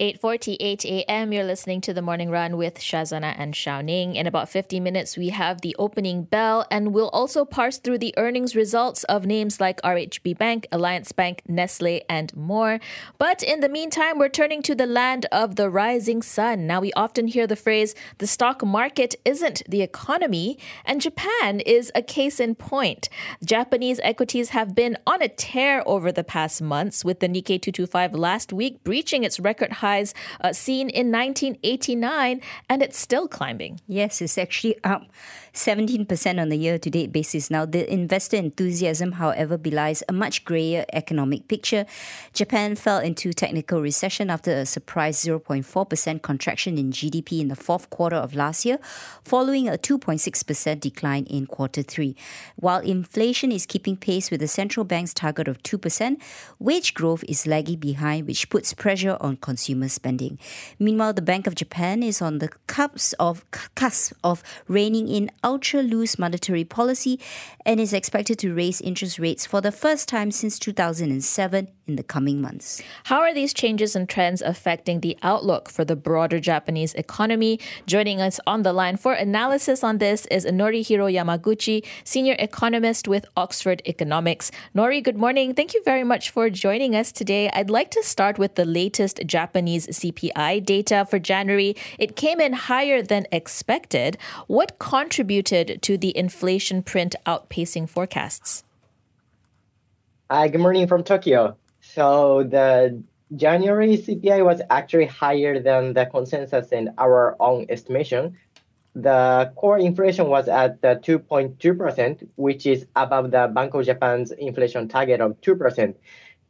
8:48 a.m. You're listening to The Morning Run with Shazana and Shaoning. In about 50 minutes, we have the opening bell, and we'll also parse through the earnings results of names like RHB Bank, Alliance Bank, Nestle, and more. But in the meantime, we're turning to the land of the rising sun. Now, we often hear the phrase, the stock market isn't the economy, and Japan is a case in point. Japanese equities have been on a tear over the past months, with the Nikkei 225 last week breaching its record high seen in 1989, and it's still climbing. Yes, it's actually up 17% on the year-to-date basis. Now, the investor enthusiasm, however, belies a much grayer economic picture. Japan fell into technical recession after a surprise 0.4% contraction in GDP in the fourth quarter of last year, following a 2.6% decline in quarter three. While inflation is keeping pace with the central bank's target of 2%, wage growth is lagging behind, which puts pressure on consumer spending. Meanwhile, the Bank of Japan is on the cusp of reining in ultra-loose monetary policy and is expected to raise interest rates for the first time since 2007 in the coming months. How are these changes and trends affecting the outlook for the broader Japanese economy? Joining us on the line for analysis on this is Norihiro Yamaguchi, senior economist with Oxford Economics. Nori, good morning. Thank you very much for joining us today. I'd like to start with the latest Japanese CPI data for January. It came in higher than expected. What contributed to the inflation print outpacing forecasts? Hi, good morning from Tokyo. So the January CPI was actually higher than the consensus and our own estimation. The core inflation was at 2.2%, which is above the Bank of Japan's inflation target of 2%.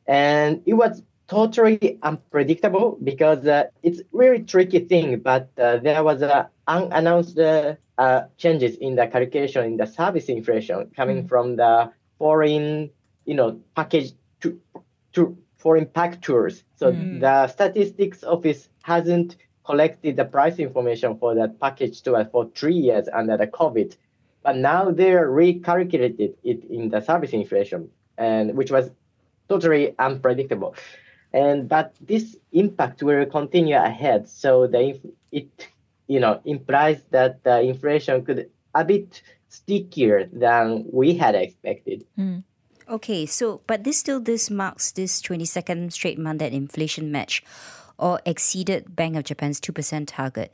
And it was totally unpredictable because it's a really tricky thing, but there was unannounced changes in the calculation in the service inflation coming from the foreign, package to foreign factors. So the statistics office hasn't collected the price information for that package tour for 3 years under the COVID, but now they're recalculated it in the service inflation, and which was totally unpredictable. But this impact will continue ahead. So it implies that the inflation could a bit stickier than we had expected. Okay, but this marks this 22nd straight month that inflation matched or exceeded Bank of Japan's 2% target.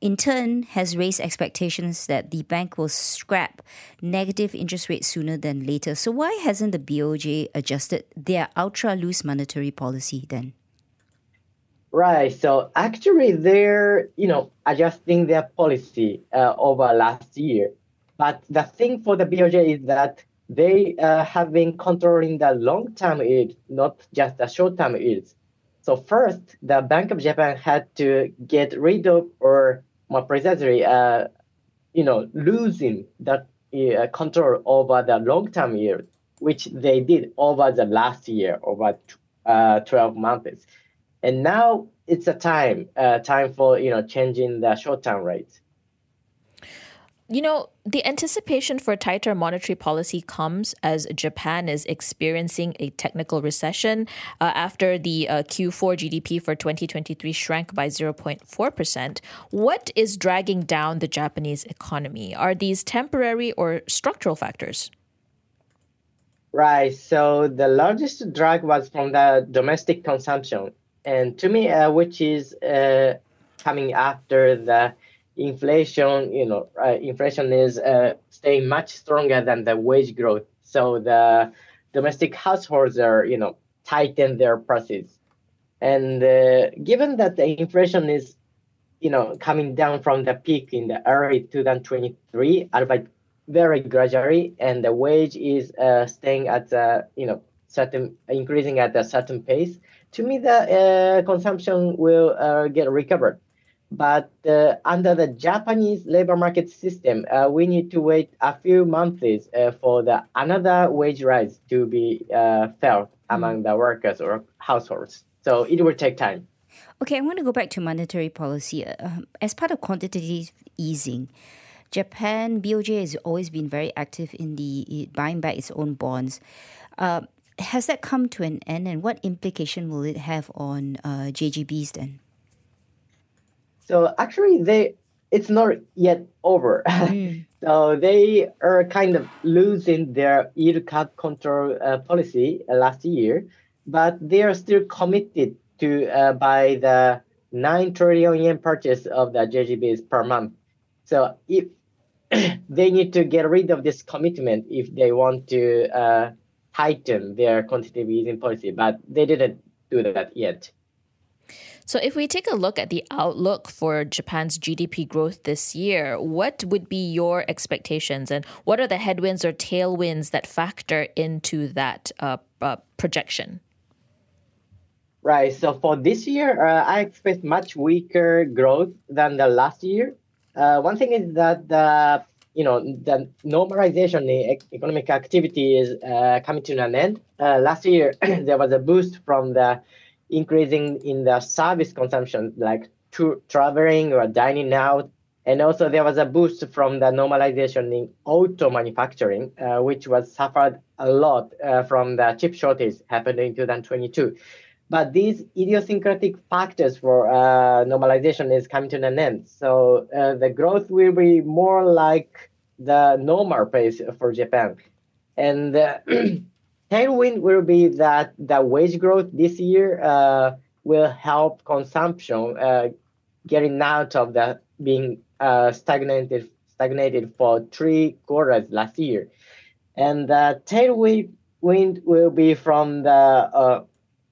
In turn, has raised expectations that the bank will scrap negative interest rates sooner than later. So why hasn't the BOJ adjusted their ultra-loose monetary policy then? Right. So actually, they're, adjusting their policy over last year. But the thing for the BOJ is that they have been controlling the long-term yield, not just the short-term yields. So first, the Bank of Japan had to get rid of, or more precisely, losing that control over the long-term yield, which they did over the last year, over 12 months. And now it's a time for, changing the short-term rates. The anticipation for tighter monetary policy comes as Japan is experiencing a technical recession after the Q4 GDP for 2023 shrank by 0.4%. What is dragging down the Japanese economy? Are these temporary or structural factors? Right. So the largest drag was from the domestic consumption, and to me, which is coming after the inflation, inflation is staying much stronger than the wage growth. So the domestic households are, tighten their purses. And given that the inflation is, coming down from the peak in the early 2023, albeit very gradually, and the wage is staying at a, increasing at a certain pace, to me the consumption will get recovered. But under the Japanese labor market system, we need to wait a few months for another wage rise to be felt among the workers or households. So it will take time. Okay, I want to go back to monetary policy. As part of quantitative easing, Japan, BOJ has always been very active in the buying back its own bonds. Has that come to an end, and what implication will it have on JGBs then? So actually, it's not yet over. So they are kind of losing their yield curve control policy last year, but they are still committed to buy the 9 trillion yen purchase of the JGBs per month. So if they need to get rid of this commitment if they want to tighten their quantitative easing policy, but they didn't do that yet. So if we take a look at the outlook for Japan's GDP growth this year, what would be your expectations, and what are the headwinds or tailwinds that factor into that projection? Right. So for this year, I expect much weaker growth than the last year. One thing is that the normalization in economic activity is coming to an end. Last year, there was a boost from the increasing in the service consumption, like traveling or dining out. And also there was a boost from the normalization in auto manufacturing, which was suffered a lot from the chip shortage happened in 2022. But these idiosyncratic factors for normalization is coming to an end. So the growth will be more like the normal pace for Japan. And tailwind will be that the wage growth this year will help consumption getting out of the being stagnated for 3 quarters last year, and the tailwind will be from the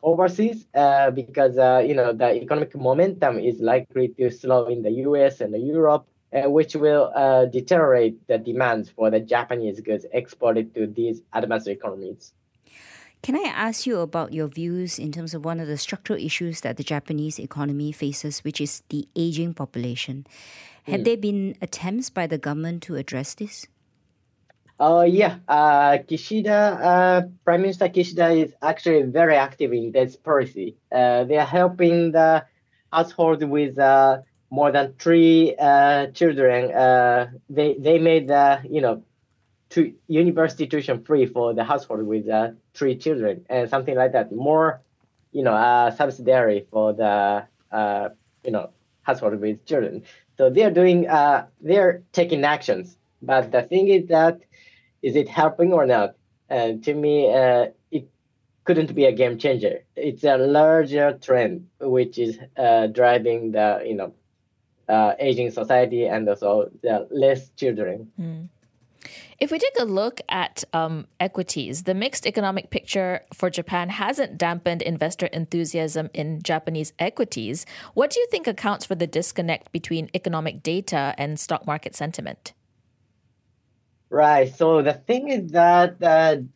overseas because the economic momentum is likely to slow in the U.S. and Europe, which will deteriorate the demands for the Japanese goods exported to these advanced economies. Can I ask you about your views in terms of one of the structural issues that the Japanese economy faces, which is the aging population? Have there been attempts by the government to address this? Prime Minister Kishida is actually very active in this policy. They are helping the household with more than 3 children. They made the to university tuition free for the household with 3 children and something like that. More, subsidiary for the household with children. So they're taking actions. But the thing is that, is it helping or not? To me, it couldn't be a game changer. It's a larger trend which is driving the aging society and also the less children. If we take a look at equities, the mixed economic picture for Japan hasn't dampened investor enthusiasm in Japanese equities. What do you think accounts for the disconnect between economic data and stock market sentiment? Right. So the thing is that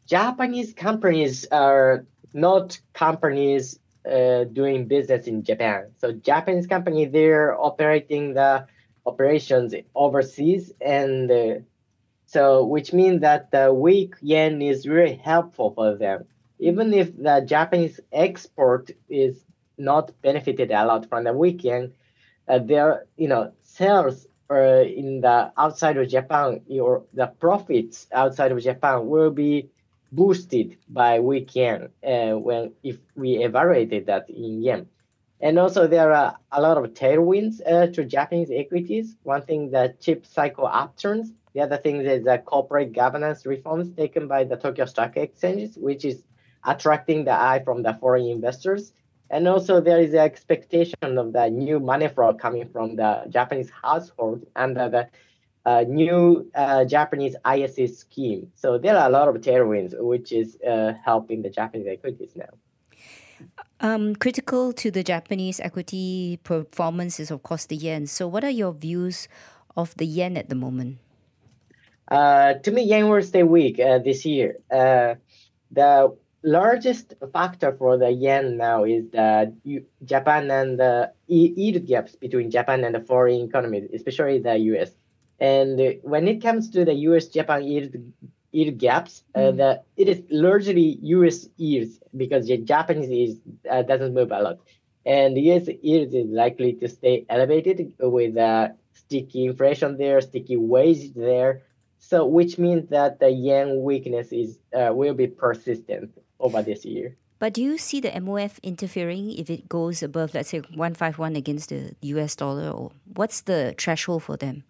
Japanese companies are not companies doing business in Japan. So Japanese companies, they're operating the operations overseas, and so, which means that the weak yen is really helpful for them. Even if the Japanese export is not benefited a lot from the weak yen, their sales in the outside of Japan, or the profits outside of Japan will be boosted by weak yen if we evaluated that in yen. And also there are a lot of tailwinds to Japanese equities. One thing, the chip cycle upturns. The other thing is the corporate governance reforms taken by the Tokyo Stock Exchange, which is attracting the eye from the foreign investors. And also there is the expectation of the new money flow coming from the Japanese household under the new Japanese ISA scheme. So there are a lot of tailwinds, which is helping the Japanese equities now. Critical to the Japanese equity performance is, of course, the yen. So what are your views of the yen at the moment? To me, yen will stay weak this year. The largest factor for the yen now is the Japan and the yield gaps between Japan and the foreign economies, especially the U.S. And when it comes to the U.S.-Japan yield gaps, it is largely U.S. yields because the Japanese yields doesn't move a lot. And U.S. yields is likely to stay elevated with sticky inflation there, sticky wage there. So which means that the yen weakness is will be persistent over this year. But do you see the MOF interfering if it goes above, let's say, 151 against the US dollar? Or what's the threshold for them?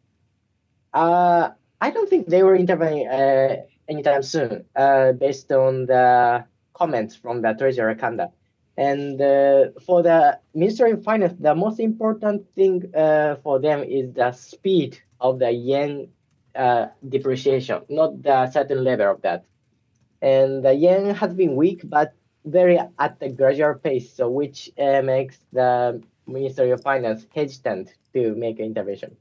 I don't think they will intervene anytime soon, based on the comments from the Treasurer Kanda. And for the Ministry of Finance, the most important thing for them is the speed of the yen depreciation, not the certain level of that. And the yen has been weak, but very at a gradual pace, so which makes the Ministry of Finance hesitant to make an intervention.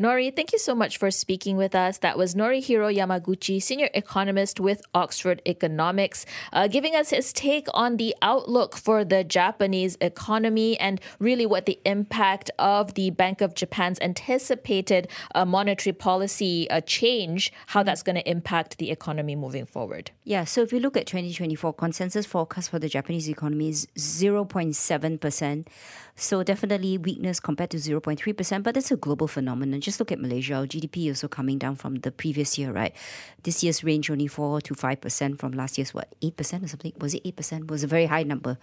Nori, thank you so much for speaking with us. That was Norihiro Yamaguchi, senior economist with Oxford Economics, giving us his take on the outlook for the Japanese economy and really what the impact of the Bank of Japan's anticipated monetary policy change, how that's going to impact the economy moving forward. Yeah, so if you look at 2024, consensus forecast for the Japanese economy is 0.7%. So definitely weakness compared to 0.3%, but that's a global phenomenon. Just look at Malaysia. Our GDP also coming down from the previous year, right? This year's range only 4 to 5% from last year's, 8% or something? Was it 8%? It was a very high number.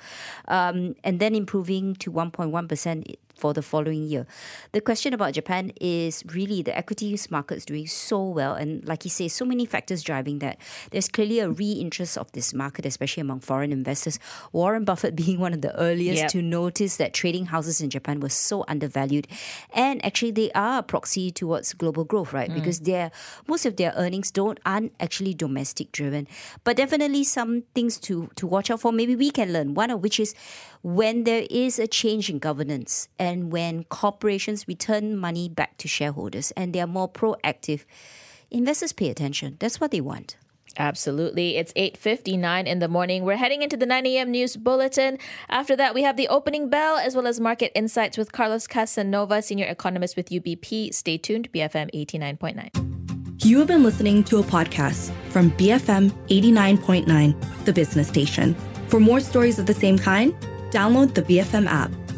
And then improving to 1.1% for the following year. The question about Japan is really the equities market's doing so well. And like you say, so many factors driving that. There's clearly a re-interest of this market, especially among foreign investors. Warren Buffett being one of the earliest to notice that trading houses in Japan were so undervalued. And actually, they are a proxy towards global growth, right? Because most of their earnings aren't actually domestic driven. But definitely some things to watch out for. Maybe we can learn. One of which is when there is a change in governance and when corporations return money back to shareholders and they are more proactive, investors pay attention. That's what they want. Absolutely. It's 8:59 in the morning. We're heading into the 9 a.m. news bulletin. After that, we have the opening bell as well as market insights with Carlos Casanova, senior economist with UBP. Stay tuned, BFM 89.9. You have been listening to a podcast from BFM 89.9, the business station. For more stories of the same kind, download the BFM app.